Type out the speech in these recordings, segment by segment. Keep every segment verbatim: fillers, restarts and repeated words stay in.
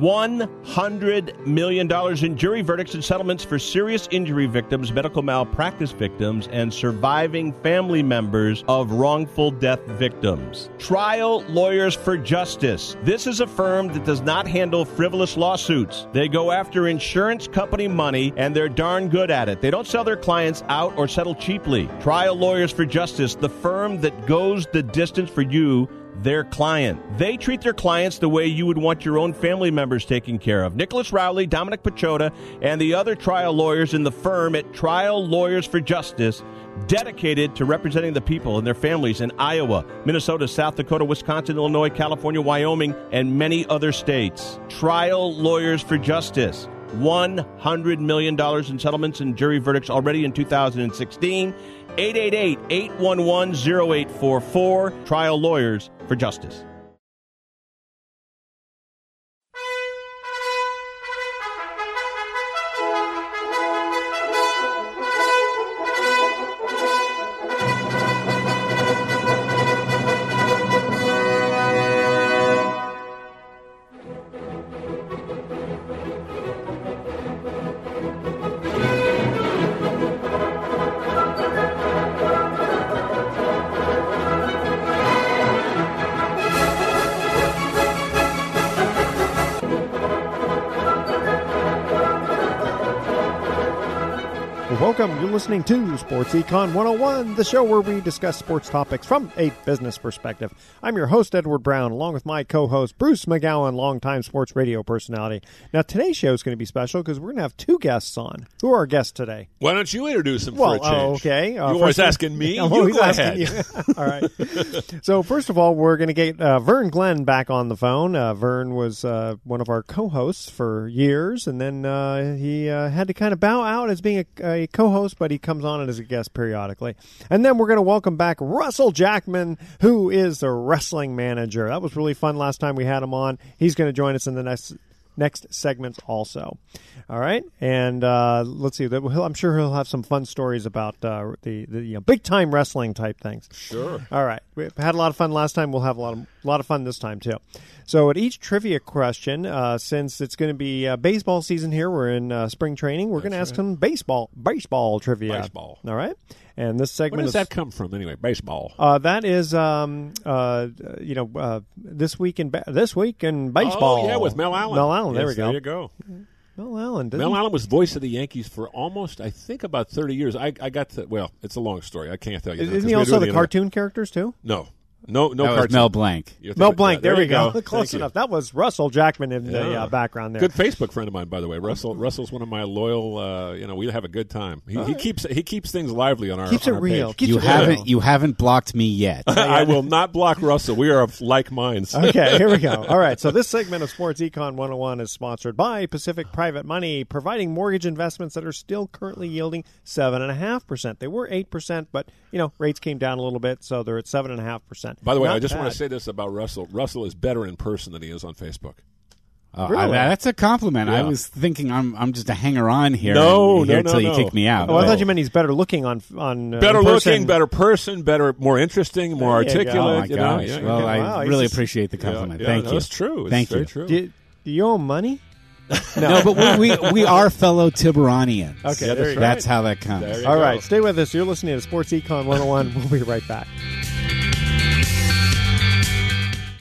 one hundred million dollars in jury verdicts and settlements for serious injury victims, medical malpractice victims, and surviving family members of wrongful death victims. Trial Lawyers for Justice. This is a firm that does not handle frivolous lawsuits. They go after insurance company money, and they're darn good at it. They don't sell their clients out or settle cheaply. Trial Lawyers for Justice, the firm that goes the distance for you, their client. They treat their clients the way you would want your own family members taken care of. Nicholas Rowley, Dominic Pachota, and the other trial lawyers in the firm at Trial Lawyers for Justice, dedicated to representing the people and their families in Iowa, Minnesota, South Dakota, Wisconsin, Illinois, California, Wyoming, and many other states. Trial Lawyers for Justice. one hundred million dollars in settlements and jury verdicts already in two thousand sixteen. eight eight eight, eight one one, zero eight four four. Trial Lawyers for Justice. Welcome. You're listening to Sports Econ one oh one, the show where we discuss sports topics from a business perspective. I'm your host, Edward Brown, along with my co-host, Bruce McGowan, longtime sports radio personality. Now, today's show is going to be special because we're going to have two guests on. Who are our guests today? Why don't you introduce them well, for a change? Oh, okay. Uh, You're always asking me. I'm always asking you. All right. So, first of all, we're going to get uh, Vernon Glenn back on the phone. Uh, Vern was uh, one of our co-hosts for years, and then uh, he uh, had to kind of bow out as being a, a co-host. Host, but he comes on as a guest periodically. And then we're going to welcome back Russell Jackman, who is the wrestling manager. That was really fun last time we had him on. He's going to join us in the next next segments also. All right, and uh, let's see. I'm sure he'll have some fun stories about uh, the, the you know, big time wrestling type things. Sure. All right, we had a lot of fun last time. We'll have a lot of a lot of fun this time too. So at each trivia question, uh, since it's going to be uh, baseball season here, we're in uh, spring training. We're going to ask some baseball baseball trivia. Baseball. All right. And this segment. Where does is, that come from anyway? Baseball. Uh, that is, um, uh, you know, uh, this week in ba- this week in baseball. Oh yeah, with Mel Allen. Mel Allen. Yes, there we go. There you go. Mel Allen. Mel Allen was voice of the Yankees for almost, I think, about thirty years. I, I got to. Well, it's a long story. I can't tell you. Isn't that, he also the cartoon internet. characters too? No. No, no, that was Mel Blank. Mel Blank, there, there we go. go. Close Thank enough. You. That was Russell Jackman in yeah. the uh, background there. Good Facebook friend of mine, by the way. Russell, Russell's one of my loyal. Uh, you know, we have a good time. He, he keeps he keeps things lively on our. Keeps on it our real. Keeps you it haven't real. you haven't blocked me yet. I will not block Russell. We are of like minds. Okay, here we go. All right, so this segment of Sports Econ one oh one is sponsored by Pacific Private Money, providing mortgage investments that are still currently yielding seven and a half percent. They were eight percent, but you know rates came down a little bit, so they're at seven and a half percent. By the way, Not I just bad. want to say this about Russell. Russell is better in person than he is on Facebook. Uh, really? I, that's a compliment. Yeah. I was thinking I'm I'm just a hanger-on here. No, here no, no, until no. you kick me out. Oh, I thought you meant he's better looking on on uh, better looking, better person, better, more interesting, more articulate. Go. Oh my you gosh! Know? Well, I wow, really just, appreciate the compliment. Yeah, yeah, Thank no, you. That's true. It's Thank very you. True. Do, do you owe money? No. No, but we, we we are fellow Tiburonians. Okay, yeah, that's, right. that's how that comes. All go. right, stay with us. You're listening to Sports Econ one oh one. We'll be right back.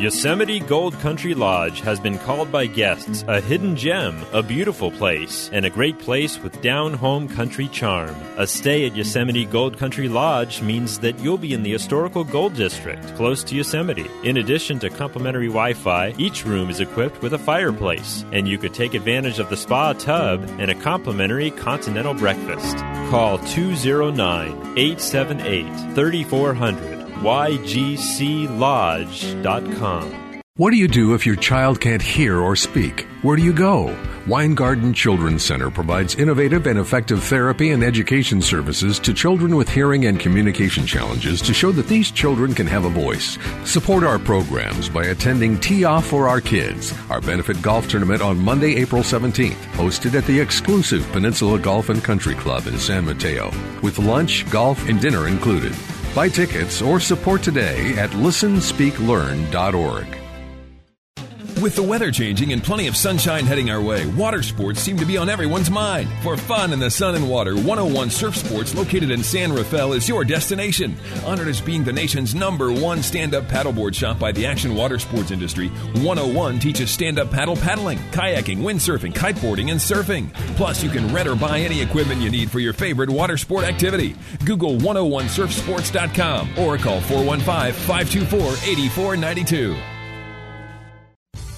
Yosemite Gold Country Lodge has been called by guests a hidden gem, a beautiful place, and a great place with down-home country charm. A stay at Yosemite Gold Country Lodge means that you'll be in the historical gold district, close to Yosemite. In addition to complimentary Wi-Fi, each room is equipped with a fireplace, and you could take advantage of the spa tub and a complimentary continental breakfast. Call two oh nine, eight seven eight, three four zero zero. Y G C Lodge dot com. What do you do if your child can't hear or speak? Where do you go? Weingarten Children's Center provides innovative and effective therapy and education services to children with hearing and communication challenges to show that these children can have a voice. Support our programs by attending Tee Off for Our Kids, our benefit golf tournament on Monday, April seventeenth, hosted at the exclusive Peninsula Golf and Country Club in San Mateo, with lunch, golf, and dinner included. Buy tickets or support today at Listen Speak Learn dot org. With the weather changing and plenty of sunshine heading our way, water sports seem to be on everyone's mind. For fun in the sun and water, one oh one Surf Sports, located in San Rafael, is your destination. Honored as being the nation's number one stand-up paddleboard shop by the action water sports industry, one oh one teaches stand-up paddle paddling, kayaking, windsurfing, kiteboarding, and surfing. Plus, you can rent or buy any equipment you need for your favorite water sport activity. Google one oh one surf sports dot com or call four one five, five two four, eight four nine two.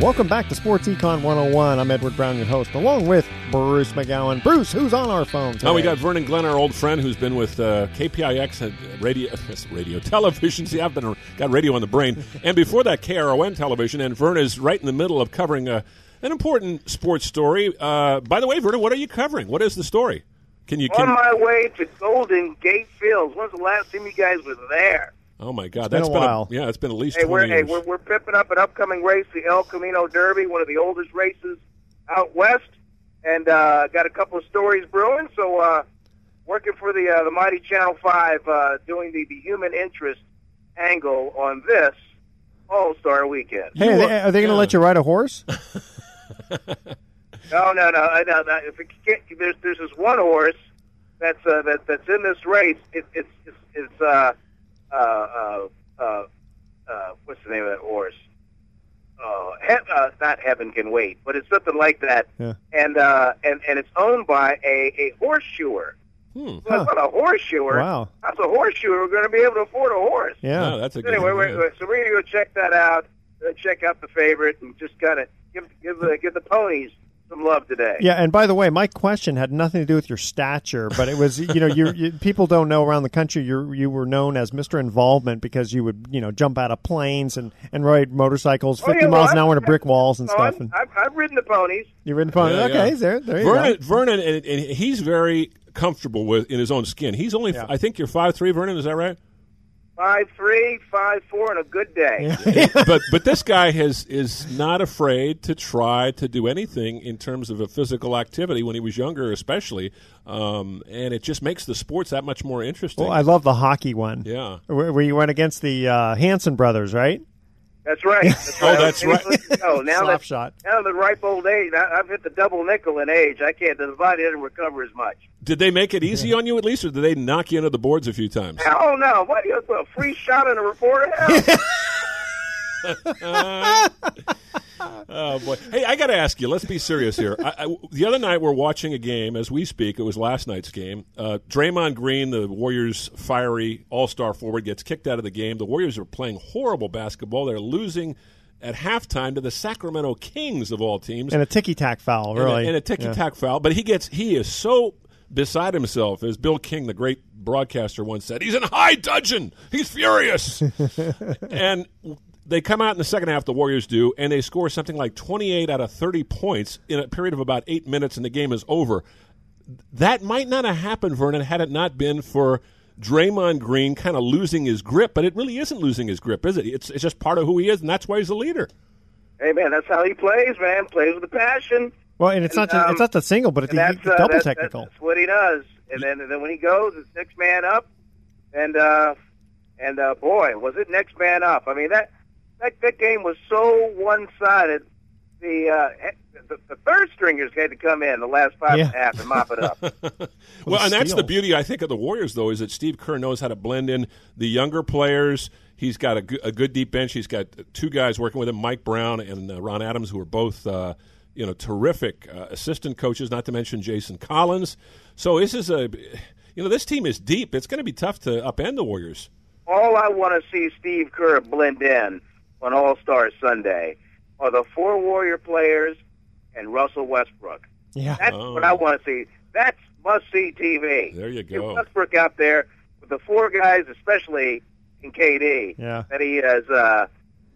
Welcome back to Sports Econ one oh one. I'm Edward Brown, your host, along with Bruce McGowan. Bruce, who's on our phone today? Now we got Vernon Glenn, our old friend, who's been with uh, K P I X at radio, radio television. See, I've been got radio on the brain. And before that, K R O N television. And Vern is right in the middle of covering uh, an important sports story. Uh, by the way, Vernon, what are you covering? What is the story? Can you can... On my way to Golden Gate Fields. When's the last time you guys were there? Oh, my God. It's that's been a been while. A, yeah, it's been at least hey, twenty we're, years. Hey, we're, we're pimping up an upcoming race, the El Camino Derby, one of the oldest races out west, and uh, got a couple of stories brewing. So uh, working for the uh, the mighty Channel five, uh, doing the, the human interest angle on this All-Star Weekend. Hey, are they, are they going to yeah. let you ride a horse? no, no, no. no, no. If it can't, there's, there's this one horse that's uh, that, that's in this race. It, it's, it's, it's uh, Uh, uh, uh, uh, what's the name of that horse? Uh, he- uh, not Heaven Can Wait, but it's something like that. Yeah. And uh, and and it's owned by a a horseshoer. Hmm. So huh. It's not a horseshoer. Wow. That's a horseshoer. We're going to be able to afford a horse. Yeah, no, that's a good anyway. We're, we're, so we're going to go check that out. Uh, check out the favorite and just kind of give give the give the ponies some love today. Yeah, and by the way, my question had nothing to do with your stature, but it was, you know, you, you people don't know around the country you you were known as Mister Involvement because you would, you know, jump out of planes and, and ride motorcycles fifty oh, yeah, well, miles an hour into brick walls and stuff. And I've, I've ridden the ponies. You've ridden the ponies. Yeah, okay, yeah. there, there you Vernon, go. Vernon, and, and he's very comfortable with in his own skin. He's only, yeah. I think you're five three, Vernon, is that right? Five three, five four, and a good day. Yeah. but but this guy has is not afraid to try to do anything in terms of a physical activity when he was younger, especially, um, and it just makes the sports that much more interesting. Well, I love the hockey one. Yeah, where, where you went against the uh, Hansen brothers, right? That's right. That's right. Oh, that's right. Oh, now that shot. Now the ripe old age, I, I've hit the double nickel in age. I can't. The body doesn't recover as much. Did they make it easy yeah. on you at least, or did they knock you into the boards a few times? Oh no! What do you put a free shot on a reporter? uh, oh boy! Hey, I got to ask you. Let's be serious here. I, I, the other night we're watching a game as we speak. It was last night's game. Uh, Draymond Green, the Warriors' fiery all-star forward, gets kicked out of the game. The Warriors are playing horrible basketball. They're losing at halftime to the Sacramento Kings of all teams, and a ticky-tack foul, really, and a, and a ticky-tack yeah. foul. But he gets he is so beside himself, as Bill King, the great broadcaster, once said. He's in high dudgeon. He's furious. And they come out in the second half, the Warriors do, and they score something like twenty-eight out of thirty points in a period of about eight minutes, and the game is over. That might not have happened, Vernon, had it not been for Draymond Green kind of losing his grip, but it really isn't losing his grip, is it? It's it's just part of who he is, and that's why he's a leader. Hey, man, that's how he plays, man. Plays with a passion. Well, and it's and, not um, it's not the single, but it's the uh, double that's, technical. That's what he does. And then, and then when he goes, it's next man up. And, uh, and uh, boy, was it next man up. I mean, that that, that game was so one-sided. The, uh, the the third stringers had to come in the last five yeah. and a half and mop it up. well, well and that's the beauty, I think, of the Warriors, though, is that Steve Kerr knows how to blend in the younger players. He's got a, a good deep bench. He's got two guys working with him, Mike Brown and uh, Ron Adams, who are both uh, you know terrific uh, assistant coaches, not to mention Jason Collins. So this is a you know this team is deep. It's going to be tough to upend the Warriors. All I want to see Steve Kerr blend in on All-Star Sunday are the four Warrior players and Russell Westbrook. Yeah. That's oh. what I want to see. That's must-see T V. There you go. Get Westbrook out there with the four guys, especially in K D, yeah. that he has uh,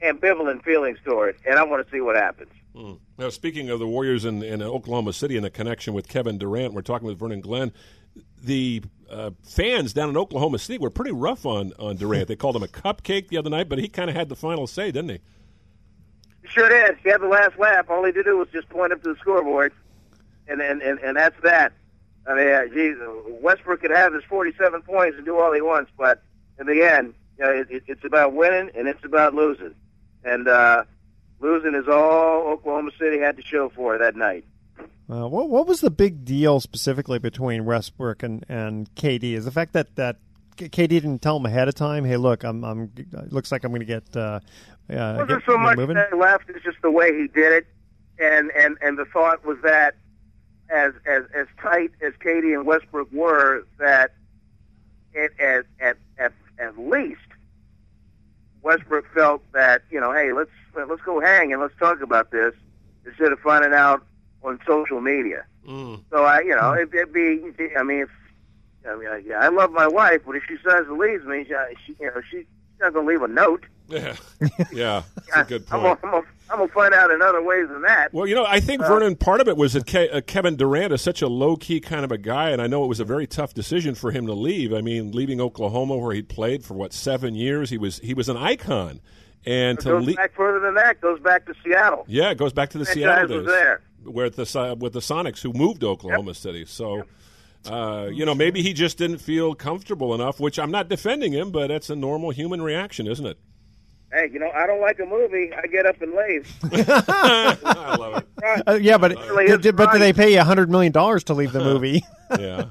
ambivalent feelings toward, and I want to see what happens. Hmm. Now, speaking of the Warriors in, in Oklahoma City and the connection with Kevin Durant, we're talking with Vernon Glenn. The uh, fans down in Oklahoma City were pretty rough on, on Durant. They called him a cupcake the other night, but he kind of had the final say, didn't he? Sure did. He had the last laugh. All he did was just point up to the scoreboard, and and, and, and that's that. I mean, geez, Westbrook could have his forty-seven points and do all he wants, but in the end, you know, it, it's about winning and it's about losing. And uh, losing is all Oklahoma City had to show for that night. Uh, what what was the big deal specifically between Westbrook and, and K D? Is the fact that, that K D didn't tell him ahead of time, hey, look, I'm, I'm it looks like I'm going to get uh, Yeah, it wasn't so much that he left, it's just the way he did it. And, and, and the thought was that as, as as tight as K D and Westbrook were, that it as at at at least Westbrook felt that, you know, hey, let's let's go hang and let's talk about this instead of finding out on social media. Mm. So I you know, it, it'd be I mean if I mean I, I love my wife, but if she says and leaves me, she, you know, she doesn't leave a note. Yeah, yeah, that's a good point. I'm going to find out in other ways than that. Well, you know, I think, uh, Vernon, part of it was that Ke- uh, Kevin Durant is such a low-key kind of a guy, and I know it was a very tough decision for him to leave. I mean, leaving Oklahoma where he'd played for, what, seven years, he was he was an icon. And it to goes le- back further than that. It goes back to Seattle. Yeah, it goes back to the that Seattle days. Was there. Where the, uh, with the Sonics, who moved to Oklahoma yep. City. So, yep. uh, you know, maybe he just didn't feel comfortable enough, which I'm not defending him, but that's a normal human reaction, isn't it? Hey, you know, I don't like a movie. I get up and leave. I love it. Uh, yeah, but it, did, but do they pay you one hundred million dollars to leave the movie? yeah.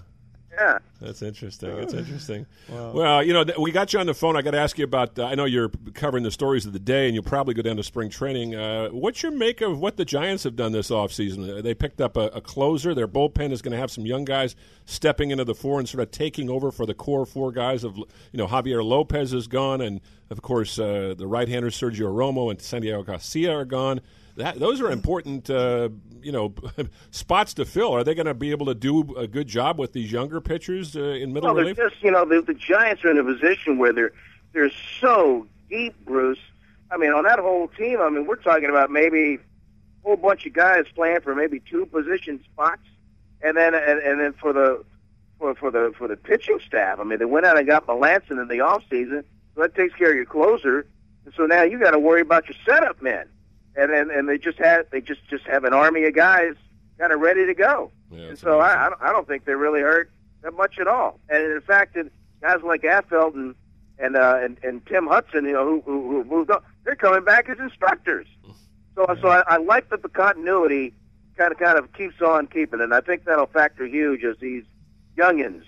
Yeah. That's interesting. That's interesting. Wow. Well, you know, th- we got you on the phone. I got to ask you about, uh, I know you're covering the stories of the day, and you'll probably go down to spring training. Uh, what's your make of what the Giants have done this offseason? They picked up a, a closer. Their bullpen is going to have some young guys stepping into the four and sort of taking over for the core four guys of, you know, Javier Lopez is gone, and, of course, uh, the right-hander Sergio Romo and Santiago Garcia are gone. That, those are important, uh, you know, spots to fill. Are they going to be able to do a good job with these younger pitchers uh, in middle well, relief? Just, you know, the, the Giants are in a position where they're they're so deep, Bruce. I mean, on that whole team, I mean, we're talking about maybe a whole bunch of guys playing for maybe two position spots, and then and, and then for the for for the for the pitching staff. I mean, they went out and got Melancon in the offseason, so that takes care of your closer, and so now you got to worry about your setup men. And, and and they just have they just, just have an army of guys kind of ready to go, yeah, and so I, I don't think they're really hurt that much at all. And in fact, guys like Affeldt and and, uh, and and Tim Hudson, you know, who, who who moved up, they're coming back as instructors. So yeah. so I, I like that the continuity kind of kind of keeps on keeping, and I think that'll factor huge as these youngins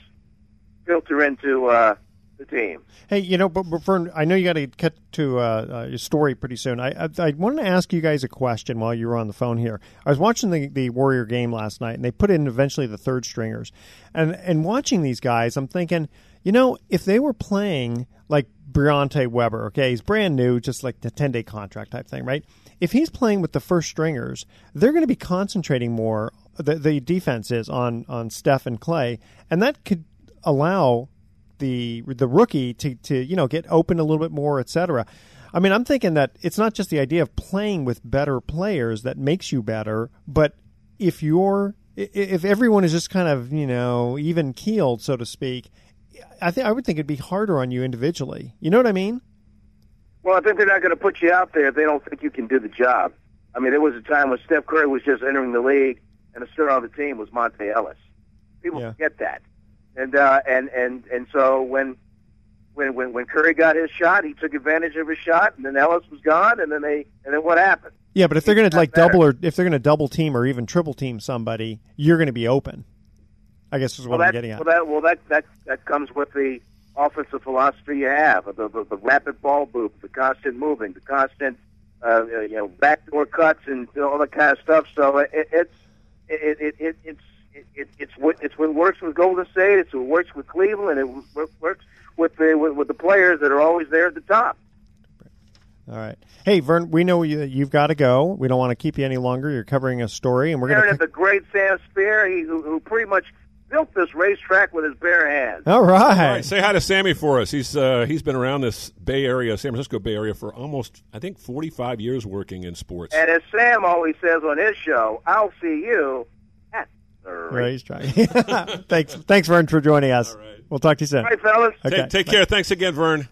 filter into. Uh, The team. Hey, you know, but, but Vern, I know you got to cut to uh, uh, your story pretty soon. I, I I wanted to ask you guys a question while you were on the phone here. I was watching the, the Warrior game last night, and they put in eventually the third stringers, and and watching these guys, I'm thinking, you know, if they were playing like Briante Weber, okay, he's brand new, just like the ten day contract type thing, right? If he's playing with the first stringers, they're going to be concentrating more. The the defense is on on Steph and Clay, and that could allow the the rookie to, to, you know, get open a little bit more, et cetera. I mean, I'm thinking that it's not just the idea of playing with better players that makes you better, but if you're if everyone is just kind of, you know, even keeled, so to speak, I think I would think it'd be harder on you individually. You know what I mean? Well, I think they're not going to put you out there if they don't think you can do the job. I mean, there was a time when Steph Curry was just entering the league, and the star of the team was Monte Ellis. People yeah. forget that, and uh, and and and so when when when when Curry got his shot, he took advantage of his shot, and then Ellis was gone, and then they and then what happened? Yeah, but if they're going to like better. double or if they're going to double team or even triple team somebody, you're going to be open. I guess is what well, that, I'm getting at. Well, that well that that that comes with the offensive philosophy you have, the the, the rapid ball move, the constant moving, the constant uh, you know backdoor cuts and all that kind of stuff. So it, it's it it, it it's. It, it, it's what it's what works with Golden State. It's what works with Cleveland. It works with the with, with the players that are always there at the top. All right, hey Vern, we know you, you've got to go. We don't want to keep you any longer. You're covering a story, and we're going to the great Sam Spear, he, who, who pretty much built this racetrack with his bare hands. All right, all right. Say hi to Sammy for us. He's uh, he's been around this Bay Area, San Francisco Bay Area, for almost I think forty-five years working in sports. And as Sam always says on his show, "I'll see you." Right. He's trying. thanks, thanks, Vern, for joining us. All right. We'll talk to you soon. All right, fellas. Okay. Take, take care. Thanks again, Vern.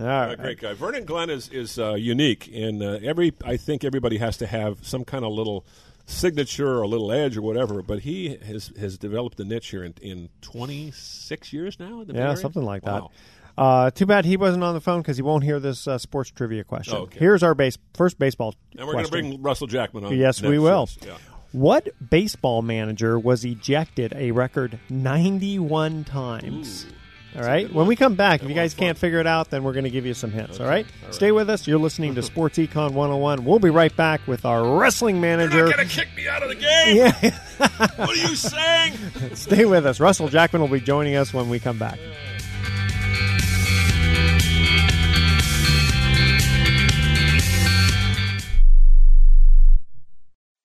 All right. Uh, great guy. Vernon Glenn is is uh, unique, and uh, every I think everybody has to have some kind of little signature or a little edge or whatever. But he has has developed a niche here in, in twenty-six years now. In the yeah, area? something like wow. that. Uh, too bad he wasn't on the phone because he won't hear this uh, sports trivia question. Oh, okay. Here's our base first baseball. And we're going to bring Russell Jackman on. Yes, we will. Yeah. What baseball manager was ejected a record ninety-one times? Ooh, all right? When we come back, if you guys can't figure it out, then we're going to give you some hints, okay. all, right? all right? Stay with us. You're listening to Sports Econ one oh one. We'll be right back with our wrestling manager. You're not going to kick me out of the game? Yeah. What are you saying? Stay with us. Russell Jackman will be joining us when we come back.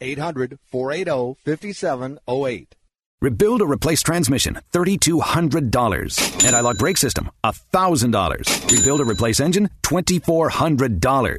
eight hundred, four eight zero, five seven zero eight. Rebuild or replace transmission, thirty-two hundred dollars. Anti-lock brake system, one thousand dollars. Rebuild or replace engine, twenty-four hundred dollars.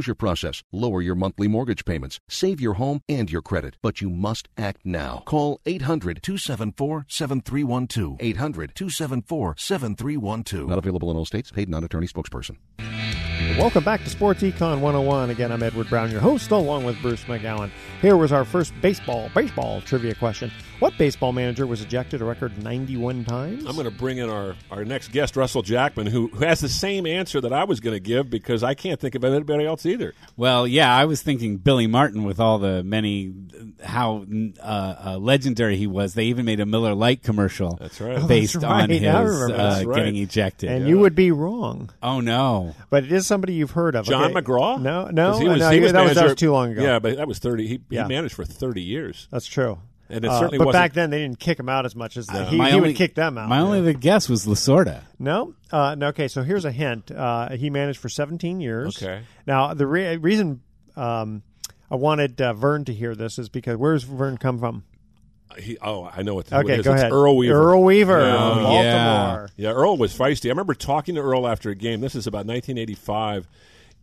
foreclosure process, lower your monthly mortgage payments, save your home and your credit. But you must act now. Call eight hundred, two seven four, seven three one two. eight hundred, two seven four, seven three one two. Not available in all states. Paid non-attorney spokesperson. Welcome back to Sports Econ one oh one. Again, I'm Edward Brown, your host, along with Bruce McGowan. Here was our first baseball baseball trivia question. What baseball manager was ejected a record ninety-one times? I'm going to bring in our, our next guest, Russell Jackman, who, who has the same answer that I was going to give because I can't think of anybody else either. Well, yeah, I was thinking Billy Martin with all the many, how uh, uh, legendary he was. They even made a Miller Lite commercial that's right. based oh, that's right. on his uh, right. getting ejected. And yeah. you would be wrong. Oh, no. But it is somebody you've heard of. John okay. McGraw? No, no, he was, no he was that, was, that was too long ago. Yeah, but that was thirty. He, yeah. he managed for thirty years. That's true. And it uh, certainly but wasn't, back then, they didn't kick him out as much as the, uh, he, he only, would kick them out. My yeah. only other guess was Lasorda. No? Uh, no. Okay, so here's a hint. Uh, he managed for seventeen years. Okay. Now, the re- reason um, I wanted uh, Vern to hear this is because where's Vern come from? He, oh, I know what the okay, is. Go it's ahead. Earl Weaver. Earl Weaver. Yeah. Baltimore. Yeah. yeah, Earl was feisty. I remember talking to Earl after a game. This is about nineteen eighty-five,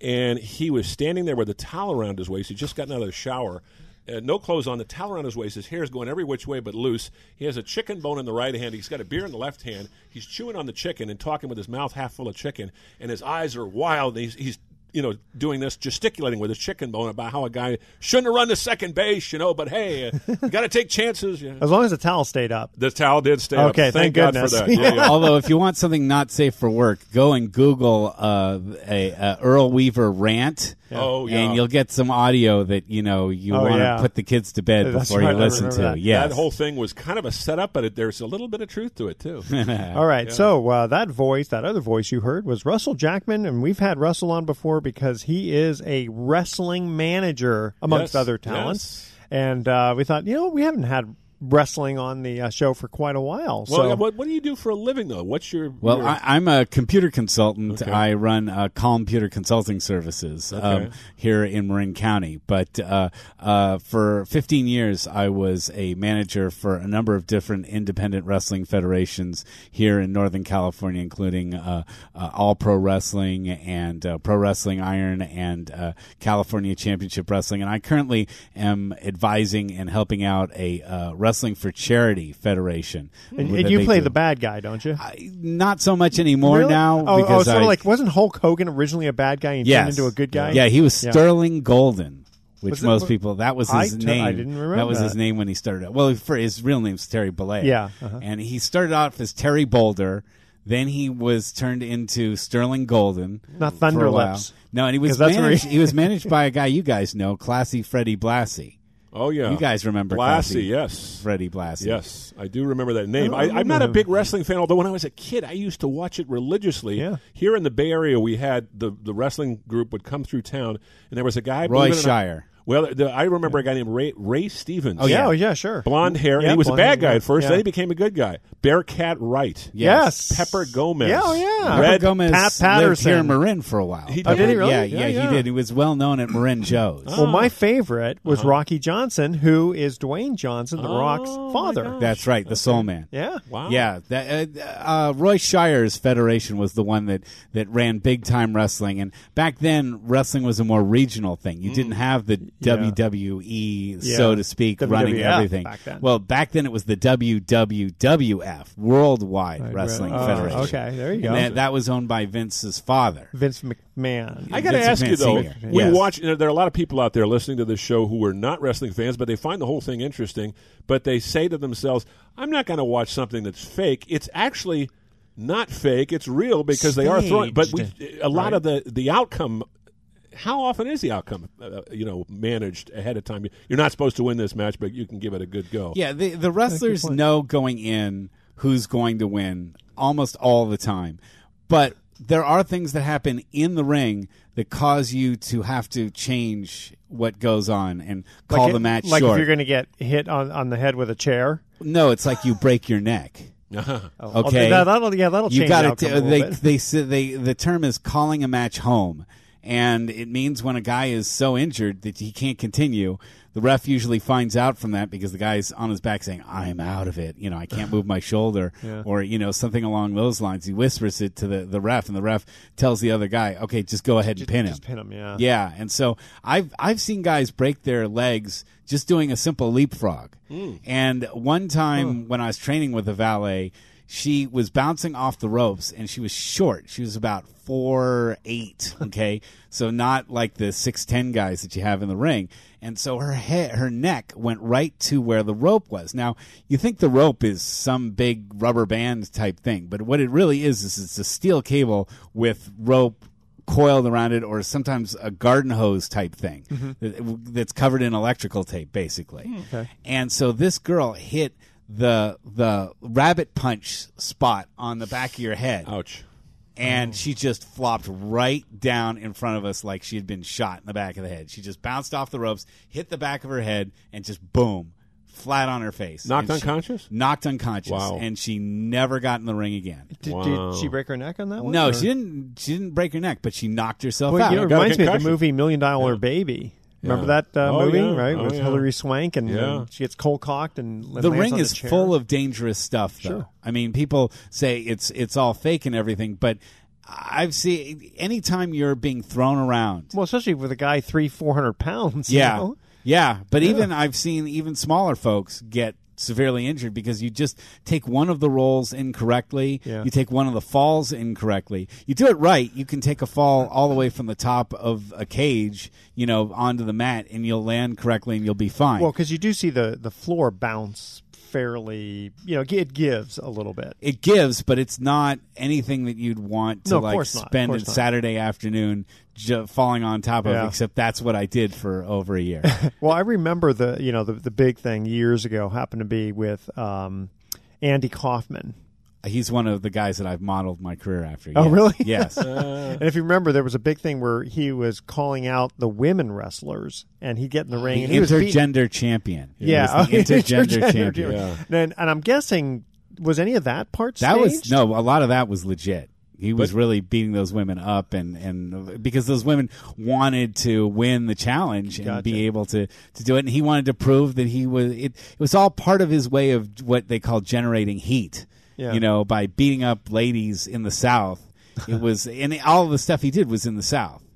and he was standing there with a towel around his waist. He'd just gotten out of the shower. Uh, no clothes on, the towel around his waist, his hair is going every which way but loose. He has a chicken bone in the right hand. He's got a beer in the left hand. He's chewing on the chicken and talking with his mouth half full of chicken, and his eyes are wild. He's, he's you know, doing this, gesticulating with his chicken bone about how a guy shouldn't have run to second base, you know, but hey, uh, you got to take chances. You know. As long as the towel stayed up. The towel did stay okay, up. Okay, thank, thank God for that. Yeah, yeah. Although, if you want something not safe for work, go and Google uh, a, a Earl Weaver rant. Yeah. Oh, yeah. And you'll get some audio that, you know, you oh, want to yeah. put the kids to bed That's before right. you listen to. That. Yes. That whole thing was kind of a setup, but it, there's a little bit of truth to it, too. All right. Yeah. So uh, that voice, that other voice you heard was Russell Jackman, and we've had Russell on before because he is a wrestling manager, amongst yes. other talents. Yes. And uh, we thought, you know, we haven't had wrestling on the uh, show for quite a while. So. Well, what, what do you do for a living, though? What's your... Well, your... I, I'm a computer consultant. Okay. I run uh, Computer Consulting Services okay. um, here in Marin County. But uh, uh, for fifteen years, I was a manager for a number of different independent wrestling federations here in Northern California, including uh, uh, All Pro Wrestling and uh, Pro Wrestling Iron and uh, California Championship Wrestling. And I currently am advising and helping out a uh, wrestling Wrestling for Charity Federation. And, and you play do. the bad guy, don't you? I, not so much anymore really? now. Oh, because oh so I, like, wasn't Hulk Hogan originally a bad guy and yes. turned into a good guy? Yeah, he was yeah. Sterling Golden, which was most it, people, that was his I, name. I didn't remember that. was that. his name when he started out. Well, for his real name's Terry Bollea. Yeah. Uh-huh. And he started off as Terry Boulder. Then he was turned into Sterling Golden. Not Thunderlips. No, and he was, managed, he... he was managed by a guy you guys know, Classy Freddie Blassie. Oh, yeah. You guys remember Blassie, yes. Freddie Blassie. Yes, I do remember that name. I I, I'm not a big wrestling fan, although when I was a kid, I used to watch it religiously. Yeah. Here in the Bay Area, we had the, the wrestling group would come through town, and there was a guy. Roy Shire. Not, well, the, I remember yeah. a guy named Ray, Ray Stevens. Oh, yeah, yeah, oh, yeah sure. Blonde hair. Yeah, and he was a bad guy at first. Yeah. Then he became a good guy. Bearcat Wright. Yes. yes. Pepper Gomez. Yeah, oh, yeah. Red Pepper Gomez Pat Patterson. Lived here in Marin for a while. He did. Oh, did he really? Yeah, yeah, yeah, yeah, he did. He was well known at Marin Joe's. Oh. Well, my favorite was uh-huh. Rocky Johnson, who is Dwayne Johnson, The oh, Rock's father. That's right, the okay. Soul Man. Yeah. Wow. Yeah. That, uh, uh, Roy Shire's federation was the one that, that ran big-time wrestling. And back then, wrestling was a more regional thing. You mm. didn't have the yeah. W W E, yeah. so to speak, W W F running everything. Back then. Well, back then it was the W W W F, Worldwide right, Wrestling right. Federation. Oh, okay, there you go. That, that was owned by Vince's father, Vince McMahon. I got to ask McMahon you though, Senior we yes. watch. There are a lot of people out there listening to this show who are not wrestling fans, but they find the whole thing interesting. But they say to themselves, "I'm not going to watch something that's fake. It's actually not fake. It's real because Staged. They are throwing." But we, a lot right. of the the outcome. How often is the outcome, uh, you know, managed ahead of time? You're not supposed to win this match, but you can give it a good go. Yeah, the, the wrestlers know going in who's going to win almost all the time. But there are things that happen in the ring that cause you to have to change what goes on and call like it, the match like short. Like if you're going to get hit on, on the head with a chair? No, it's like you break your neck. Uh-huh. Okay? Oh, that, that'll, yeah, that'll change you gotta the outcome t- a little they, bit. They, they, they, the term is calling a match home. and it means when a guy is so injured that he can't continue, the ref usually finds out from that because the guy's on his back saying, I'm out of it, you know, I can't move my shoulder, yeah. or, you know, something along those lines. He whispers it to the, the ref, and the ref tells the other guy, okay, just go ahead and just, pin just him. Just pin him, yeah. Yeah, and so I've, I've seen guys break their legs just doing a simple leapfrog. Mm. And one time mm. when I was training with a valet, she was bouncing off the ropes, and she was short. She was about four eight, okay? So not like the six ten guys that you have in the ring. And so her head, her neck went right to where the rope was. Now, you think the rope is some big rubber band type thing, but what it really is is it's a steel cable with rope coiled around it, or sometimes a garden hose type thing mm-hmm. that's covered in electrical tape, basically. Mm, okay. And so this girl hit the the rabbit punch spot on the back of your head. Ouch. And oh. she just flopped right down in front of us like she had been shot in the back of the head. She just bounced off the ropes, hit the back of her head, and just boom, flat on her face. Knocked and unconscious? Knocked unconscious. Wow. And she never got in the ring again. Did, wow. did she break her neck on that one? No, or? she didn't She didn't break her neck, but she knocked herself well, out. You know, it reminds me of the movie Million Dollar yeah. Baby. Yeah. Remember that uh, oh, movie, yeah. right? Oh, with yeah. Hilary Swank, and, yeah. and she gets cold cocked, and the ring is the full of dangerous stuff. Though sure. I mean, people say it's it's all fake and everything, but I've seen anytime you're being thrown around, well, especially with a guy three four hundred pounds, yeah, you know? yeah. But yeah. even I've seen even smaller folks get severely injured because you just take one of the rolls incorrectly, yeah. you take one of the falls incorrectly. You do it right, you can take a fall all the way from the top of a cage, you know, onto the mat, and you'll land correctly and you'll be fine. Well, because you do see the the floor bounce fairly, you know, it gives a little bit. It gives, but it's not anything that you'd want to no, like spend a Saturday afternoon ju- falling on top of, yeah. except that's what I did for over a year. Well, I remember the, you know, the, the big thing years ago happened to be with um, Andy Kaufman. He's one of the guys that I've modeled my career after. Oh, yes. Really? Yes. Uh. And if you remember, there was a big thing where he was calling out the women wrestlers, and he'd get in the ring. The and he intergender was champion. Yeah. He was the intergender, intergender champion. Yeah. And, and I'm guessing, was any of that part staged? That was, no, a lot of that was legit. He was but, really beating those women up, and, and because those women wanted to win the challenge and gotcha. be able to, to do it, and he wanted to prove that he was. It, it was all part of his way of what they call generating heat. Yeah. You know, by beating up ladies in the South, it was, and all of the stuff he did was in the South. It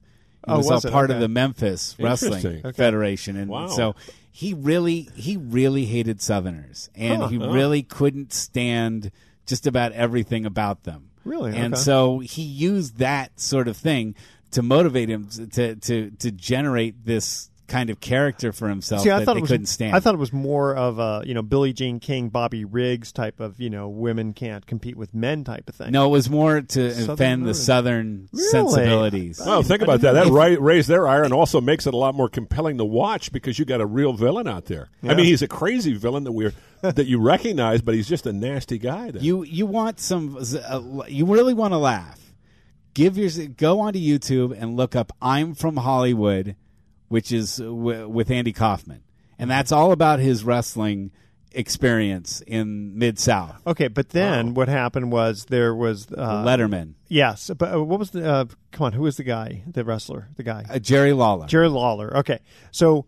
oh, was, was all it? part okay. of the Memphis Wrestling okay. Federation, and wow. so he really, he really hated Southerners, and huh, he huh. really couldn't stand just about everything about them. Really, and okay. so he used that sort of thing to motivate him to to to generate this kind of character for himself See, that they was, couldn't stand. I thought it was more of a, you know, Billie Jean King, Bobby Riggs type of, you know, women can't compete with men type of thing. No, it was more to Southern offend the Southern really? sensibilities. Well, oh, think about that. That ra- raised their ire and also makes it a lot more compelling to watch because you got a real villain out there. Yeah. I mean, he's a crazy villain that we're that you recognize, but he's just a nasty guy. Then. You you want some? Uh, you really want to laugh? Give your go onto YouTube and look up "I'm from Hollywood," which is w- with Andy Kaufman. And that's all about his wrestling experience in Mid-South. Okay, but then wow. what happened was there was... Uh, Letterman. Yes, but what was the... Uh, come on, who was the guy, the wrestler, the guy? Uh, Jerry Lawler. Jerry Lawler, okay. So,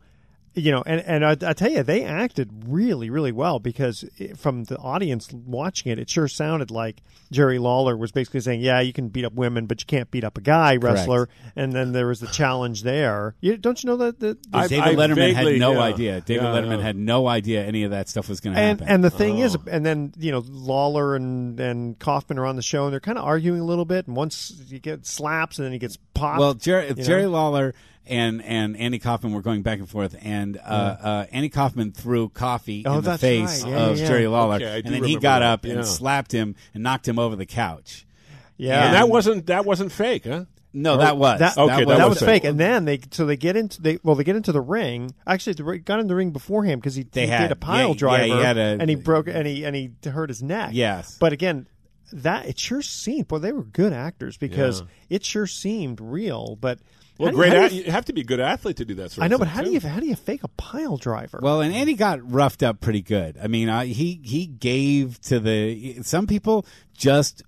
you know, and, and I, I tell you, they acted really, really well because it, from the audience watching it, it sure sounded like Jerry Lawler was basically saying, yeah, you can beat up women, but you can't beat up a guy wrestler. Correct. And then there was the challenge there. You, don't you know that? that I, David I Letterman vaguely, had no yeah. idea. David yeah, Letterman had no idea any of that stuff was going to happen. And the thing oh. is, and then, you know, Lawler and, and Kaufman are on the show, and they're kind of arguing a little bit. And once you get slaps, and then he gets popped. Well, Jerry, Jerry Lawler... And and Andy Kaufman were going back and forth, and uh, uh, Andy Kaufman threw coffee oh, in the face right. yeah, of yeah. Jerry Lawler, okay, and then he got that. up yeah. and slapped him and knocked him over the couch. Yeah, and, and that wasn't that wasn't fake, huh? No, or, that was that, okay, that, that was, that was fake. fake. And then they so they get into they well they get into the ring. Actually, they got in the ring beforehand because he, he had, did a pile yeah, driver, yeah, he had a, and he broke and he and he hurt his neck. Yes, but again. That it sure seemed well. They were good actors because yeah. it sure seemed real. But well, you, great. You, a, you have to be a good athlete to do that. Sort I know, of but thing how too. do you how do you fake a pile driver? Well, and Andy got roughed up pretty good. I mean, I, he he gave to the some people just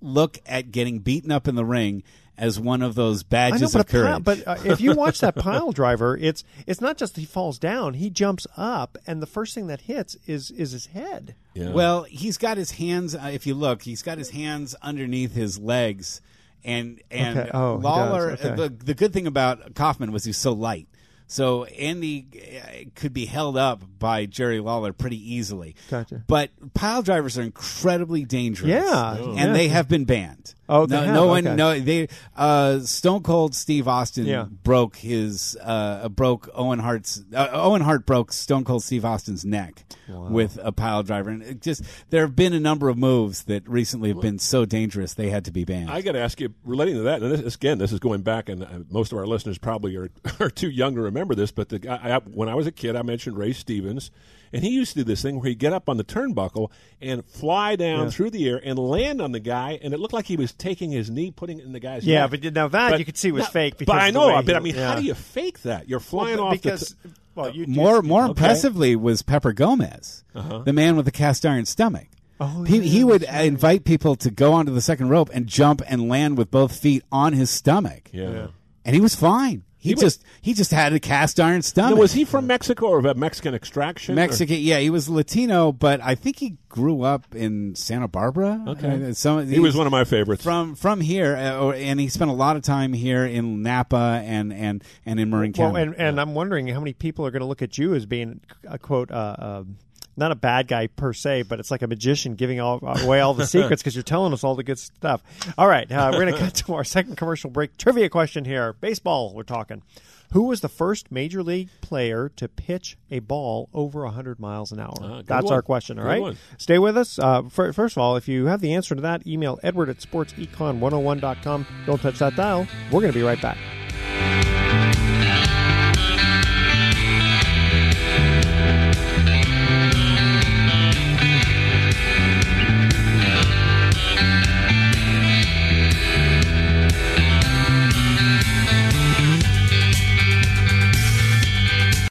look at getting beaten up in the ring as one of those badges know, of courage. Pile, but uh, if you watch that pile driver, it's it's not just he falls down; he jumps up, and the first thing that hits is is his head. Yeah. Well, he's got his hands. Uh, if you look, he's got his hands underneath his legs, and and okay. oh, Lawler. Okay. Uh, the, the good thing about Kaufman was he was so light. So Andy could be held up by Jerry Lawler pretty easily. Gotcha. But pile drivers are incredibly dangerous. Yeah, oh, and yeah. they have been banned. Oh, they no, have. no one. Okay. No, they. Uh, Stone Cold Steve Austin yeah. broke his. Uh, broke Owen Hart's. Uh, Owen Hart broke Stone Cold Steve Austin's neck wow. with a pile driver, and it just there have been a number of moves that recently have been so dangerous they had to be banned. I got to ask you, relating to that, and this, again, this is going back, and most of our listeners probably are are too young to remember. remember this, but the guy, I, when I was a kid, I mentioned Ray Stevens, and he used to do this thing where he'd get up on the turnbuckle and fly down yeah. through the air and land on the guy, and it looked like he was taking his knee, putting it in the guy's yeah, neck. But now that but, you could see was not, fake. Because but I know, but I mean, yeah. how do you fake that? You're flying well, off because, the t- well, you More, just, more okay. impressively was Pepper Gomez, uh-huh. the man with the cast iron stomach. Oh, he, yeah, he would sure. invite people to go onto the second rope and jump and land with both feet on his stomach. Yeah, yeah. And he was fine. He, he just was, he just had a cast iron stomach. Now, was he from Mexico or of a Mexican extraction? Mexican, or? yeah, he was Latino, but I think he grew up in Santa Barbara. Okay, uh, some, he, he was one of my favorites from from here, uh, and he spent a lot of time here in Napa and and, and in Marin County. Well, and, and I'm wondering how many people are going to look at you as being a quote. Uh, uh, Not a bad guy per se, but it's like a magician giving all, away all the secrets because you're telling us all the good stuff. All right, uh, we're going to cut to our second commercial break. Trivia question here. Baseball, we're talking. Who was the first major league player to pitch a ball over one hundred miles an hour? Uh, That's one. our question, all good right? One. Stay with us. Uh, for, first of all, if you have the answer to that, email Edward at sports econ one oh one dot com. Don't touch that dial. We're going to be right back.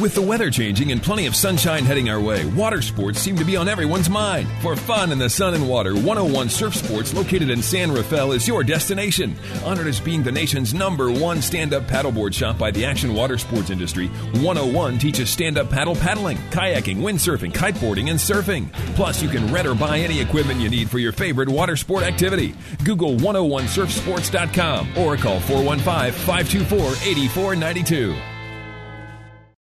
With the weather changing and plenty of sunshine heading our way, water sports seem to be on everyone's mind. For fun in the sun and water, one oh one Surf Sports, located in San Rafael, is your destination. Honored as being the nation's number one stand-up paddleboard shop by the action water sports industry, one oh one teaches stand-up paddle paddling, kayaking, windsurfing, kiteboarding, and surfing. Plus, you can rent or buy any equipment you need for your favorite water sport activity. Google one oh one surf sports dot com or call four one five, five two four, eight four nine two.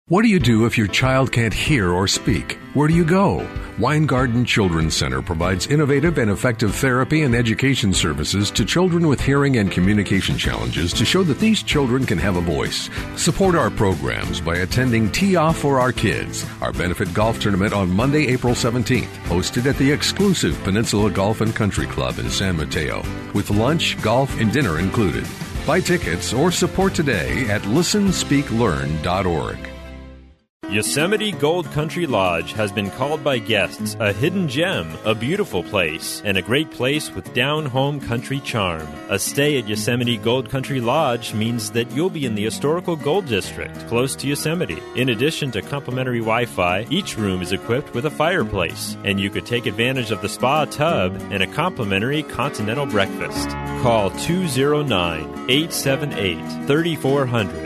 What do you do if your child can't hear or speak? Where do you go? Weingarten Children's Center provides innovative and effective therapy and education services to children with hearing and communication challenges to show that these children can have a voice. Support our programs by attending Tee Off for Our Kids, our benefit golf tournament on Monday, April seventeenth, hosted at the exclusive Peninsula Golf and Country Club in San Mateo, with lunch, golf, and dinner included. Buy tickets or support today at listen speak learn dot org. Yosemite Gold Country Lodge has been called by guests a hidden gem, a beautiful place, and a great place with down-home country charm. A stay at Yosemite Gold Country Lodge means that you'll be in the historical gold district, close to Yosemite. In addition to complimentary Wi-Fi, each room is equipped with a fireplace, and you could take advantage of the spa tub and a complimentary continental breakfast. Call two oh nine, eight seven eight, three four zero zero.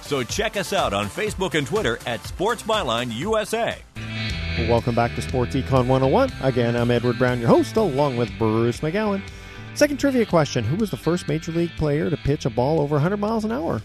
So check us out on Facebook and Twitter at Sports Byline U S A. Welcome back to Sports Econ one oh one. Again, I'm Edward Brown, your host, along with Bruce McGowan. Second trivia question. Who was the first Major League player to pitch a ball over one hundred miles an hour?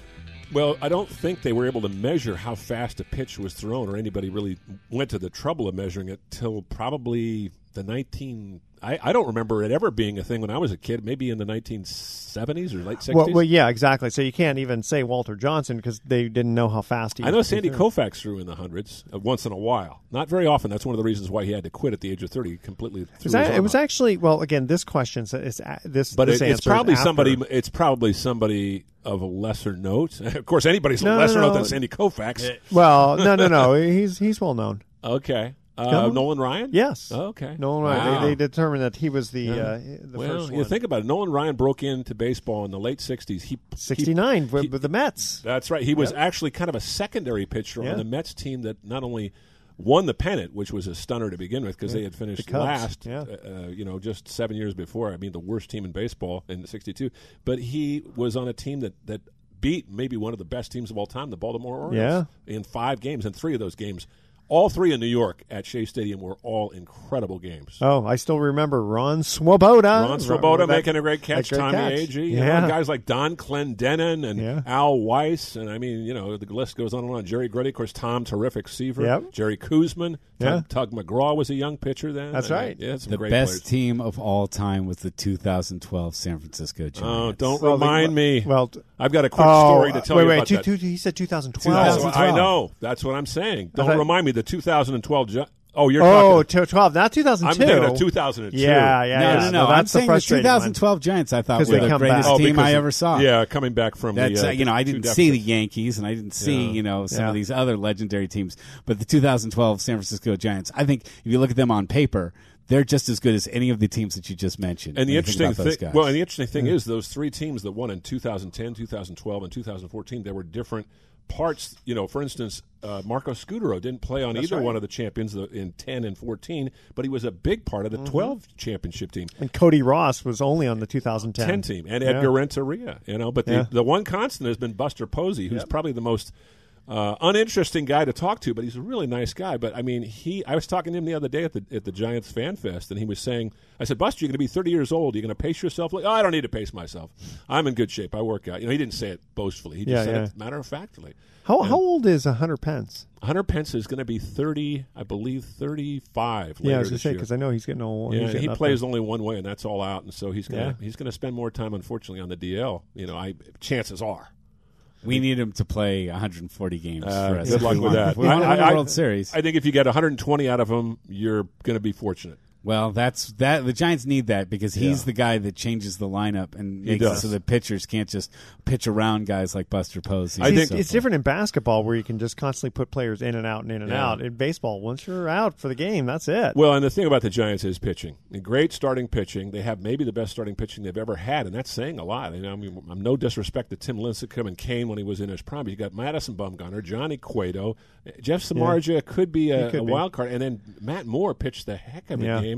Well, I don't think they were able to measure how fast a pitch was thrown, or anybody really went to the trouble of measuring it till probably the nineteen. I, I don't remember it ever being a thing when I was a kid, maybe in the nineteen seventies or late sixties. Well, well yeah, exactly. So you can't even say Walter Johnson because they didn't know how fast he was. I know Sandy Koufax threw in the hundreds uh, once in a while. Not very often. That's one of the reasons why he had to quit at the age of thirty. He completely threw that, his It was up. actually, well, again, this question, so it's, uh, this, but this it, it's probably is somebody. It's probably somebody of a lesser note. Of course, anybody's no, a lesser no, no. note than Sandy Koufax. Well, no, no, no. he's, he's well known. Okay. Uh, Nolan Ryan? Yes. Oh, okay. Nolan Ryan. Wow. They, they determined that he was the, yeah. uh, the well, first one. You think about it. Nolan Ryan broke into baseball in the late sixties. He sixty-nine he, with, with the Mets. That's right. He yep. was actually kind of a secondary pitcher yeah. on the Mets team that not only won the pennant, which was a stunner to begin with because yeah. they had finished last, yeah. uh, you know, just seven years before. I mean, the worst team in baseball in sixty-two. But he was on a team that, that beat maybe one of the best teams of all time, the Baltimore Orioles, yeah. in five games, and three of those games. All three in New York at Shea Stadium were all incredible games. Oh, I still remember Ron Swoboda. Ron Swoboda Ron, that, making a great catch. Great Tommy Agee. Yeah. You know, guys like Don Clendenin and yeah. Al Weiss. And, I mean, you know, the list goes on and on. Jerry Gruddy, of course, Tom, terrific Seaver. Yep. Jerry Kuzman. Yeah. Tug McGraw was a young pitcher then. That's I right. Mean, yeah, some the great best players. Team of all time was the two thousand twelve San Francisco Giants. Oh, don't well, remind they, me. Well, I've got a quick oh, story to tell wait, you wait, about two, that. Wait, wait. He said two thousand twelve. two thousand twelve. I know. That's what I'm saying. Don't thought, remind me. The two thousand twelve Gi- oh, you're oh, talking oh twelve, not two thousand two. I'm thinking of two thousand two. Yeah, yeah, no, yeah. no, no. no that's I'm the frustrating the two thousand twelve one. Giants. I thought were the greatest oh, team I ever saw. Yeah, coming back from that's, the uh, you know I didn't see the Yankees and I didn't see yeah. you know some yeah. of these other legendary teams, but the two thousand twelve San Francisco Giants. I think if you look at them on paper, they're just as good as any of the teams that you just mentioned. And the interesting thing, well, and the interesting thing mm-hmm. is those three teams that won in two thousand ten, two thousand twelve, and two thousand fourteen. They were different parts. You know, for instance, uh, Marco Scudero didn't play on That's either right. one of the champions in ten and fourteen, but he was a big part of the mm-hmm. twelve championship team. And Cody Ross was only on the two thousand ten ten team, and Edgar yeah. Renteria. You know, but the, yeah. the one constant has been Buster Posey, who's yep. probably the most uh, uninteresting guy to talk to, but he's a really nice guy. But I mean, he I was talking to him the other day at the at the Giants Fan Fest, and he was saying, I said, Buster, you're going to be thirty years old. You're going to pace yourself? Like, oh, I don't need to pace myself. I'm in good shape. I work out. You know, he didn't say it boastfully. He just yeah, said yeah. it matter-of-factly. How and how old is Hunter Pence? Hunter Pence is going to be thirty, I believe, thirty-five. Yeah, later I was going to say because I know he's getting old. Yeah, he's getting he plays there. Only one way, and that's all out. And so he's going yeah. he's going to spend more time, unfortunately, on the D L. You know, I chances are. We need him to play one hundred forty games uh, for us. Good luck with that. We want to win the World Series. I think if you get one hundred twenty out of him, you're going to be fortunate. Well, that's that. The Giants need that because he's yeah. the guy that changes the lineup and makes it so that pitchers can't just pitch around guys like Buster Posey. I think so it's fun. Different in basketball where you can just constantly put players in and out and in and yeah. out. In baseball, once you're out for the game, that's it. Well, and the thing about the Giants is pitching. Great starting pitching. They have maybe the best starting pitching they've ever had, and that's saying a lot. And I mean, I'm no disrespect to Tim Lincecum and Kane when he was in his prime. You got Madison Bumgarner, Johnny Cueto, Jeff Samardzija yeah. could be a, could a be. wild card, and then Matt Moore pitched the heck of a yeah. game.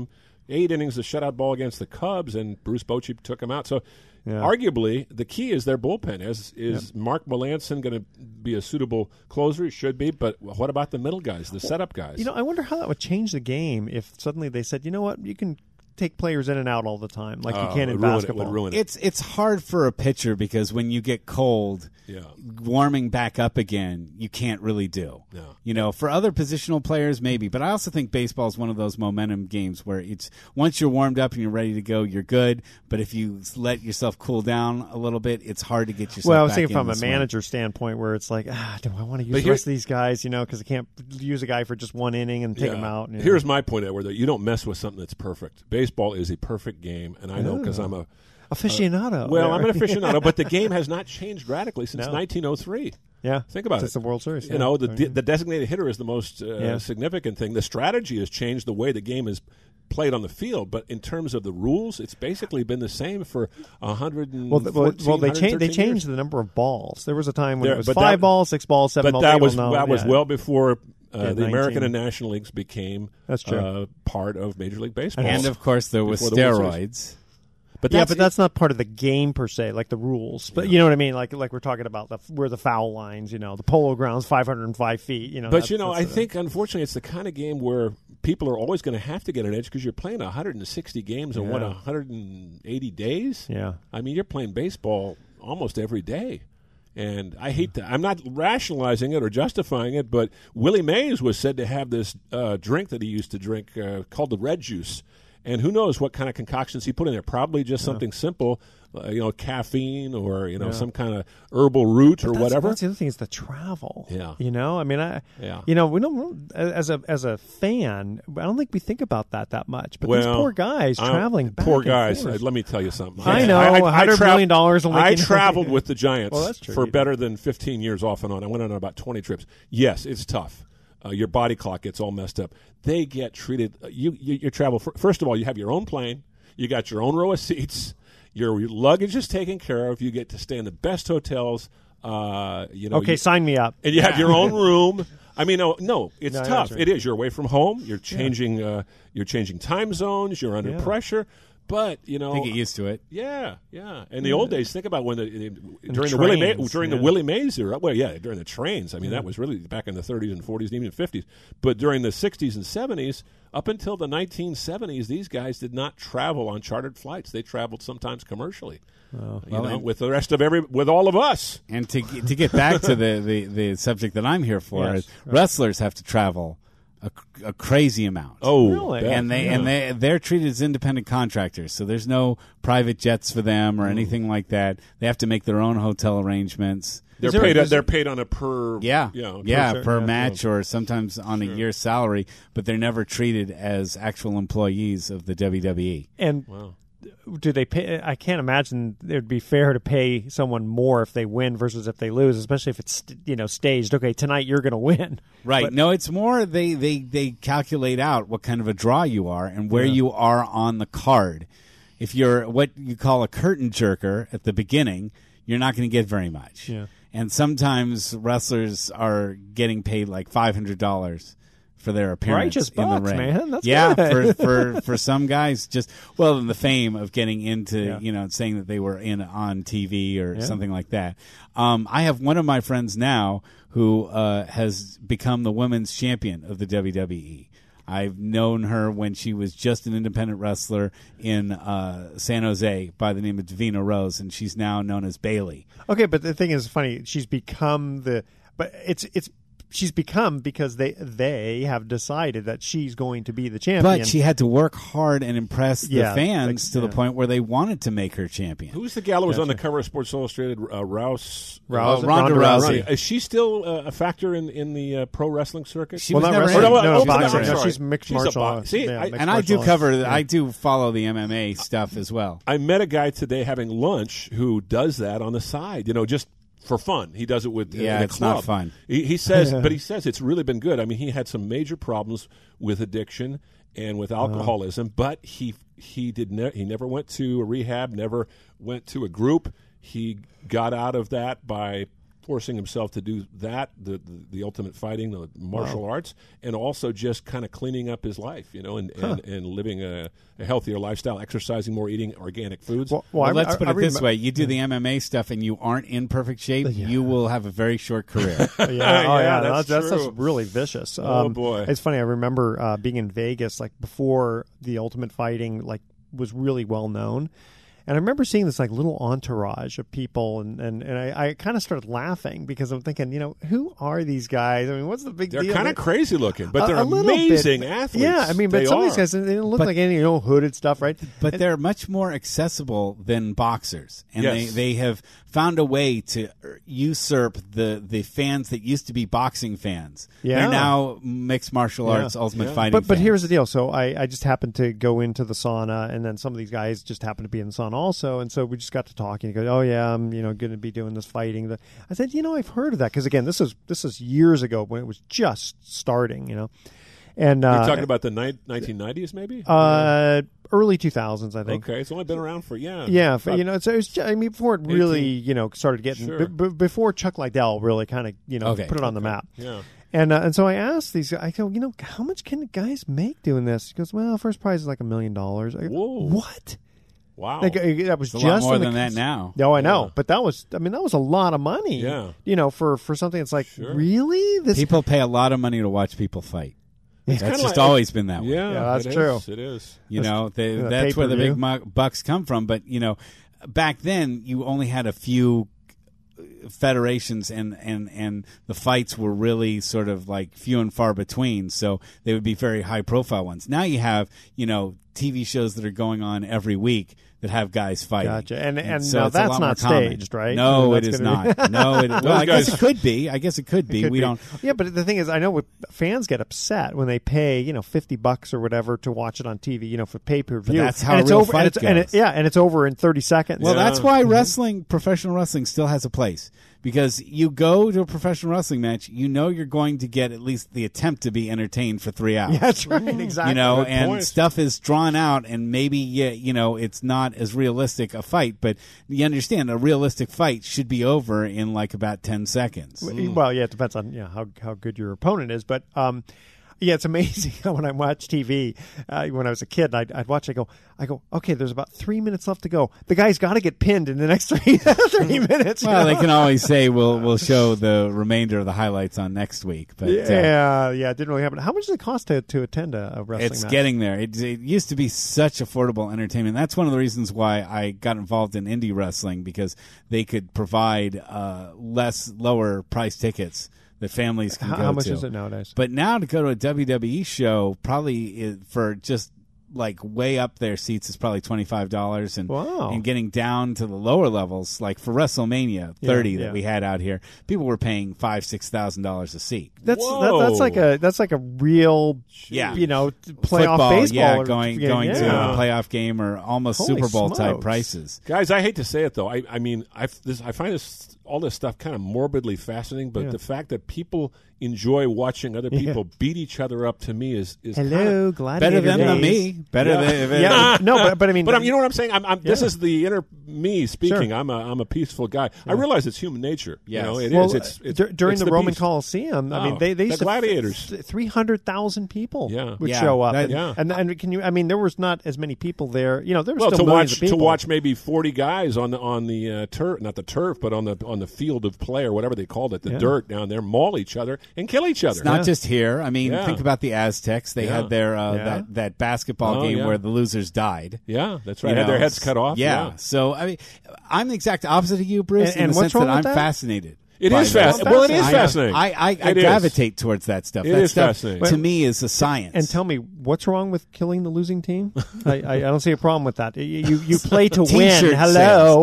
Eight innings of shutout ball against the Cubs, and Bruce Bochy took him out. So, yeah. arguably, the key is their bullpen. Is is yeah. Mark Melancon going to be a suitable closer? He should be, but what about the middle guys, the well, setup guys? You know, I wonder how that would change the game if suddenly they said, you know what, you can take players in and out all the time like oh, you can in basketball. It, it ruin it. It's it's hard for a pitcher because when you get cold, yeah. warming back up again, you can't really do. Yeah. You know, for other positional players, maybe. But I also think baseball is one of those momentum games where it's once you're warmed up and you're ready to go, you're good. But if you let yourself cool down a little bit, it's hard to get yourself well, I was back thinking from a manager way. standpoint where it's like, ah, do I want to use the rest of these guys, you know, because I can't use a guy for just one inning and take yeah. him out. You know? Here's my point, Edward, that you don't mess with something that's perfect. Baseball Baseball is a perfect game, and I know because I'm a aficionado. Uh, well, there. I'm an aficionado, but the game has not changed radically since no. nineteen oh three. Yeah, think about Since it. Since the World Series. You yeah. know, the, the designated hitter is the most uh, yeah. significant thing. The strategy has changed the way the game is played on the field, but in terms of the rules, it's basically been the same for one hundred fourteen Well, well, well they, cha- they changed years. the number of balls. There was a time when there, it was five that, balls, six balls, seven but balls. But that was, no, that yeah. was well before uh, yeah, the American and National Leagues became that's true. Uh, part of Major League Baseball. And, of course, there was steroids. But yeah, that's, but that's not part of the game per se, like the rules. But yeah. you know what I mean, like like we're talking about the where the foul lines, you know, the Polo Grounds, five hundred five feet You know, but you know, I a, think unfortunately it's the kind of game where people are always going to have to get an edge because you're playing one hundred sixty games in yeah. what one hundred eighty days Yeah, I mean, you're playing baseball almost every day. And I hate that. I'm not rationalizing it or justifying it, but Willie Mays was said to have this uh, drink that he used to drink uh, called the red juice. And who knows what kind of concoctions he put in there? Probably just yeah. something simple, uh, you know, caffeine or you know yeah. some kind of herbal root but or that's, whatever. That's the other thing is the travel. Yeah, you know, I mean, I, yeah. you know, we don't as a as a fan. I don't think we think about that that much. But well, these poor guys I'm, traveling. Back poor guys. And let me tell you something. I know. I, I, I tra- one hundred million dollars I traveled with the Giants well, that's true, for better than fifteen years off and on. I went on about twenty trips Yes, it's tough. Uh, your body clock gets all messed up. They get treated. Uh, you, you you travel for, first of all. You have your own plane. You got your own row of seats. Your, your luggage is taken care of. You get to stay in the best hotels. Uh, you know. Okay, you, sign me up. And you yeah. have your own room. I mean, no, no, it's no, tough. Right. It is. You're away from home. You're changing. Yeah. Uh, you're changing time zones. You're under yeah. pressure. But you know, I think get used to it. Yeah, yeah. In the yeah. old days, think about when the, the during the, the Willie May, during yeah. the Willie Mays era. Well, yeah, during the trains. I mean, yeah. that was really back in the thirties and forties and even fifties But during the sixties and seventies up until the nineteen seventies these guys did not travel on chartered flights. They traveled sometimes commercially. Oh, you well, know, with the rest of every, with all of us. And to to get back to the, the, the subject that I'm here for, yes, is right. wrestlers have to travel. A, a crazy amount. Oh, really? And they yeah. and they they're treated as independent contractors, so there's no private jets for them or Ooh. anything like that. They have to make their own hotel arrangements. They're paid. A, they're paid on a per yeah you know, yeah per, per yeah, match yeah. or sometimes on sure. a year's salary, but they're never treated as actual employees of the W W E. And wow. do they pay? I can't imagine it would be fair to pay someone more if they win versus if they lose, especially if it's, you know, staged. Okay, tonight you're going to win. Right. But, no, it's more they, they, they calculate out what kind of a draw you are and where yeah. you are on the card. If you're what you call a curtain jerker at the beginning, you're not going to get very much. Yeah. And sometimes wrestlers are getting paid like five hundred dollars for their appearance Righteous in bucks, the ring. Man. That's yeah, for, for for some guys, just, well, the fame of getting into, yeah. you know, saying that they were in on T V or yeah. something like that. Um, I have one of my friends now who uh, has become the women's champion of the W W E. I've known her when she was just an independent wrestler in uh, San Jose by the name of Davina Rose, and she's now known as Bayley. Okay, but the thing is funny. She's become the – but it's it's – she's become because they they have decided that she's going to be the champion. But she had to work hard and impress the yeah, fans like, to yeah. the point where they wanted to make her champion. Who's the gal who was gotcha. on the cover of Sports Illustrated? Uh, Rouse, Rouse uh, Ronda, Ronda Rousey. Rousey. Is she still uh, a factor in, in the uh, pro wrestling circuit? She well, was not never no, no, no, boxing. No, she's mixed she's martial arts. See, yeah, I, and I do cover, yeah. I do follow the M M A stuff as well. I met a guy today having lunch who does that on the side, you know, just for fun. He does it with uh, yeah, the it's club. Not fun. He, he says, but he says it's really been good. I mean, he had some major problems with addiction and with alcoholism, uh-huh. but he he did ne- he never went to a rehab, never went to a group. He got out of that by forcing himself to do that, the the, the ultimate fighting, the martial wow. arts, and also just kind of cleaning up his life, you know, and, huh. and, and living a, a healthier lifestyle, exercising more, eating organic foods. Well, well, well let's I, put I, it I this remember. way. You do the M M A stuff and you aren't in perfect shape, yeah. you will have a very short career. yeah, oh, yeah, yeah, that's, that's, that's really vicious. Um, oh, boy. It's funny. I remember uh, being in Vegas, like, before the ultimate fighting, like, was really well known. And I remember seeing this like little entourage of people, and, and, and I, I kind of started laughing because I'm thinking, you know, who are these guys? I mean, what's the big they're deal? They're kind of crazy looking, but they're a, a amazing bit. athletes. Yeah, I mean, but they some are. of these guys, they don't look but, like any old hooded stuff, right? But and, they're much more accessible than boxers. And yes. they, they have found a way to usurp the, the fans that used to be boxing fans. Yeah. They're now mixed martial arts, yeah. ultimate yeah. fighting but, fans. But here's the deal. So I, I just happened to go into the sauna, and then some of these guys just happened to be in the sauna also. And so we just got to talking. He goes, oh, yeah, I'm, you know, going to be doing this fighting. I said, you know, I've heard of that. Because, again, this is this is years ago when it was just starting, you know. And uh, you're talking about the ni- nineteen nineties maybe? Uh, early two thousands, I think. Okay, it's only been around for, yeah. Yeah, for, you know, it's, it's, I mean, before it really, eighteen you know, started getting, sure. b- before Chuck Liddell really kind of, you know, okay. put it on the map. Yeah. And uh, and so I asked these guys, I go, you know, how much can guys make doing this? He goes, well, first prize is like a million dollars. Whoa. What? Wow. Like, uh, that was it's just a lot more than cons- that now. No, I know. Yeah. But that was, I mean, that was a lot of money. Yeah. You know, for, for something that's like, sure. really? This people pay a lot of money to watch people fight. It's that's just like, always been that way. Yeah, yeah that's it true. Is, it is. You that's, know, they, yeah, that's where the big mu- bucks come from. But, you know, back then you only had a few federations and, and, and the fights were really sort of like few and far between. So they would be very high profile ones. Now you have, you know, T V shows that are going on every week that have guys fighting. Gotcha. And, and, and so now that's not staged, right? No, I mean, it is not. no, it, well, I guess it could be. I guess it could be. It could we be. don't. Yeah, but the thing is, I know what fans get upset when they pay, you know, fifty bucks or whatever to watch it on T V, you know, for pay per view. That's how and it's real over, fight and it's, goes. And it, yeah, and it's over in thirty seconds. Well, yeah. that's why mm-hmm. wrestling, professional wrestling, still has a place. Because you go to a professional wrestling match, you know you're going to get at least the attempt to be entertained for three hours. That's right, exactly. You know, Good and point. Stuff is drawn out, and maybe you know it's not as realistic a fight, but you understand a realistic fight should be over in like about ten seconds. Well, yeah, it depends on you know, how how good your opponent is, but. Um, Yeah, it's amazing how when I watch T V, uh, when I was a kid, I'd, I'd watch, I go, I go, okay, there's about three minutes left to go. The guy's got to get pinned in the next three, three minutes. Well, know? They can always say, we'll we'll show the remainder of the highlights on next week. But Yeah, uh, yeah, it didn't really happen. How much does it cost to, to attend a, a wrestling it's match? It's getting there. It, it used to be such affordable entertainment. That's one of the reasons why I got involved in indie wrestling, because they could provide uh, less, lower price tickets. That families can how, go to. How much to. Is it nowadays? But now to go to a W W E show, probably is, for just like way up their seats is probably twenty-five dollars. And, wow. and getting down to the lower levels, like for WrestleMania thirty yeah, yeah. that we had out here, people were paying five thousand dollars, six thousand dollars a seat. That's that, that's like a that's like a real, yeah. you know, playoff Football, baseball. Yeah, or, going, yeah, going yeah. to a playoff game or almost Holy Super Bowl smokes. type prices. Guys, I hate to say it, though. I, I mean, I this, I find this... all this stuff kind of morbidly fascinating, but yeah. the fact that people enjoy watching other people yeah. beat each other up to me is is hello better than the me better yeah. than, than yeah. no but, but I mean but I'm, you know what I'm saying I'm, I'm, yeah. this is the inner me speaking sure. I'm a I'm a peaceful guy yeah. I realize it's human nature yes. you know it well, is it's, it's d- during it's the, the Roman beast. Colosseum I oh, mean they they used the gladiators f- three hundred thousand people yeah. would yeah. show up that, and, yeah. and and can you I mean there was not as many people there you know there was well, still to millions watch, of people to watch maybe forty guys on the on the uh, turf not the turf but on the on the field of play or whatever they called it the yeah. dirt down there maul each other and kill each other. It's not yeah. just here. I mean, yeah. think about the Aztecs. They yeah. had their uh, yeah. that, that basketball oh, game yeah. where the losers died. Yeah, that's right. You they know, had their heads cut off. Yeah. yeah. So, I mean, I'm the exact opposite of you, Bruce, and, in and the sense that I'm that? fascinated. It is fascinating. Well, it is fascinating. I, I, I, I gravitate is. towards that stuff. It that is stuff, fascinating. To me, is a science. And tell me, what's wrong with killing the losing team? I, I, I don't see a problem with that. You you play to win. Hello.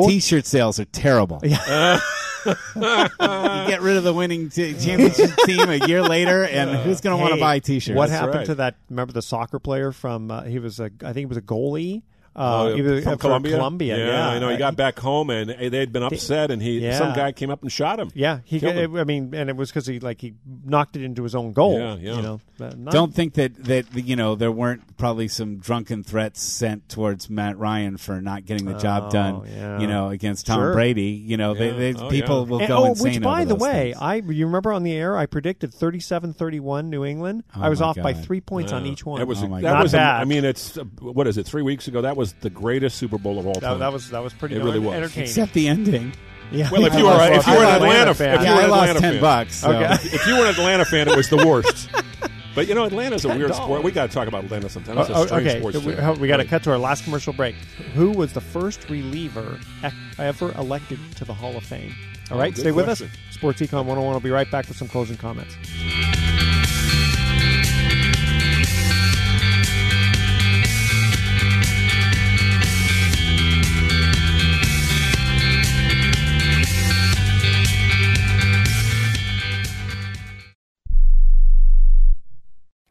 Sales. T-shirt sales are terrible. Yeah. You get rid of the winning t- championship team a year later, and uh, who's going to hey, want to buy T-shirts? What That's happened right. to that? Remember the soccer player from? Uh, he was a, I think he was a goalie. Uh, oh, was, from Columbia? Columbia, yeah, yeah. I know he got back home and they'd been upset, and he yeah. some guy came up and shot him. Yeah, he. Got, him. I mean, and it was because he like he knocked it into his own goal. Yeah, yeah. You know, not, don't think that that you know there weren't probably some drunken threats sent towards Matt Ryan for not getting the job oh, done. Yeah. You know, against Tom sure. Brady. You know, yeah. they, they, oh, people yeah. will and, go oh, insane. Which, by over the those way, things. I you remember on the air I predicted thirty-seven thirty-one New England. Oh, I was off God. by three points yeah. on each one. That was oh, that God. was. A, I mean, it's uh, what is it? Three weeks ago, that was. the greatest Super Bowl of all time. That, that was that was pretty. It really was. Entertaining. Except the ending. Yeah. Well, if you were if you were an Atlanta fan, yeah, I lost ten bucks. So. Okay. If you were an Atlanta fan, it was the worst. But you know, Atlanta's a weird sport. We got to talk about Atlanta sometime. It's a strange okay. sports we, we got to cut to our last commercial break. Who was the first reliever ever elected to the Hall of Fame? All right, oh, stay with question. us. Sports Econ one oh one. I'll be right back with some closing comments.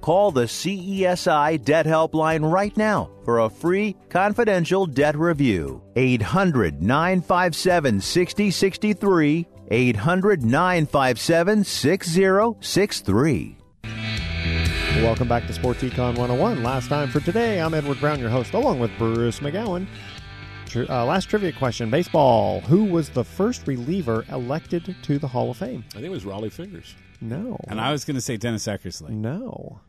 Call the C E S I Debt Helpline right now for a free confidential debt review. eight hundred nine five seven six zero six three, eight hundred nine five seven six zero six three. Welcome back to Sports Econ one oh one. Last time for today, I'm Edward Brown, your host, along with Bruce McGowan. Uh, last trivia question, baseball. Who was the first reliever elected to the Hall of Fame? I think it was Raleigh Fingers. No. And I was going to say Dennis Eckersley. No.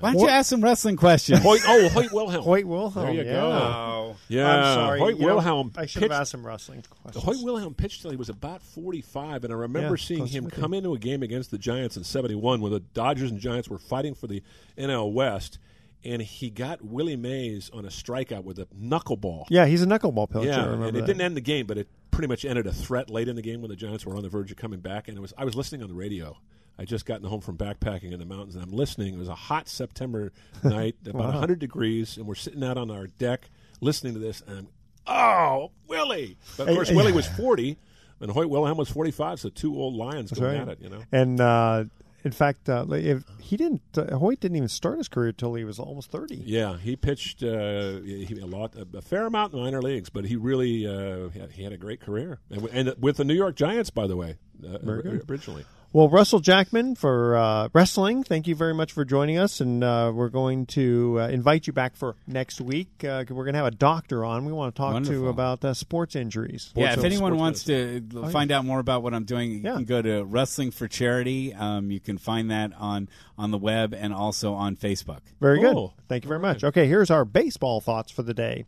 Why don't Hoyt, you ask some wrestling questions? Hoyt, oh, Hoyt Wilhelm. Hoyt Wilhelm. There you yeah. go. Oh, yeah. I'm sorry. Hoyt you Wilhelm. Know, I should pitched, have asked some wrestling questions. Hoyt Wilhelm pitched till he was about forty-five, and I remember yeah, seeing him come him. into a game against the Giants in seventy-one when the Dodgers and Giants were fighting for the N L West, and he got Willie Mays on a strikeout with a knuckleball. Yeah, he's a knuckleball pitcher. Yeah, I remember and it that. didn't end the game, but it pretty much ended a threat late in the game when the Giants were on the verge of coming back. And it was I was listening on the radio. I just gotten home from backpacking in the mountains, and I'm listening. It was a hot September night, about wow. one hundred degrees, and we're sitting out on our deck listening to this, and I'm, oh, Willie! But, of course, Willie was forty, and Hoyt Wilhelm was forty-five, so two old lions That's going right. at it, you know? And, uh, in fact, uh, if he didn't, uh, Hoyt didn't even start his career until he was almost thirty. Yeah, he pitched uh, he, a lot, a fair amount in minor leagues, but he really uh, he had a great career. And, and with the New York Giants, by the way, uh, originally. Well, Russell Jackman for uh, wrestling, thank you very much for joining us, and uh, we're going to uh, invite you back for next week. Uh, we're going to have a doctor on. We want to talk Wonderful. to you about uh, sports injuries. Sports yeah, if anyone wants medicine. to find oh, yeah. out more about what I'm doing, you yeah. can go to Wrestling for Charity. Um, you can find that on, on the web and also on Facebook. Very cool. good. Thank you very much. Okay, here's our baseball thoughts for the day.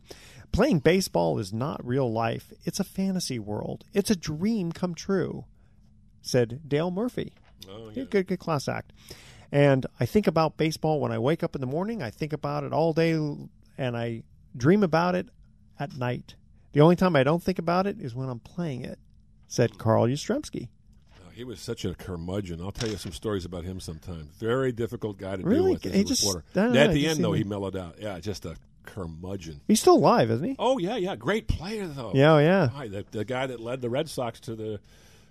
Playing baseball is not real life. It's a fantasy world. It's a dream come true. Said Dale Murphy. Oh, yeah. Good, good class act. And I think about baseball when I wake up in the morning. I think about it all day, and I dream about it at night. The only time I don't think about it is when I'm playing it, said Carl Yastrzemski. Oh, he was such a curmudgeon. I'll tell you some stories about him sometime. Very difficult guy to really? deal with as a just, reporter. At know, the end, though, he mellowed out. Yeah, just a curmudgeon. He's still alive, isn't he? Oh, yeah, yeah. Great player, though. Yeah, oh, yeah. Right, the, the guy that led the Red Sox to the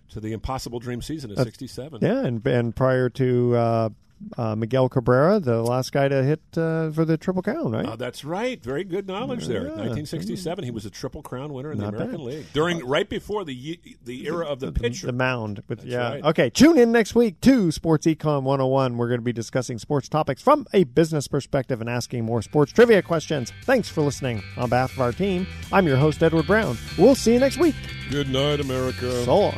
to the impossible dream season of sixty-seven. Uh, yeah, and, and prior to uh, uh, Miguel Cabrera, the last guy to hit uh, for the Triple Crown, right? Uh, that's right. Very good knowledge uh, there. Yeah. nineteen sixty-seven, he was a Triple Crown winner in Not the American bad. League. during Right before the the era of the pitcher. The mound. With, yeah. Right. Okay, tune in next week to Sports Econ one oh one. We're going to be discussing sports topics from a business perspective and asking more sports trivia questions. Thanks for listening. On behalf of our team, I'm your host, Edward Brown. We'll see you next week. Good night, America. So long.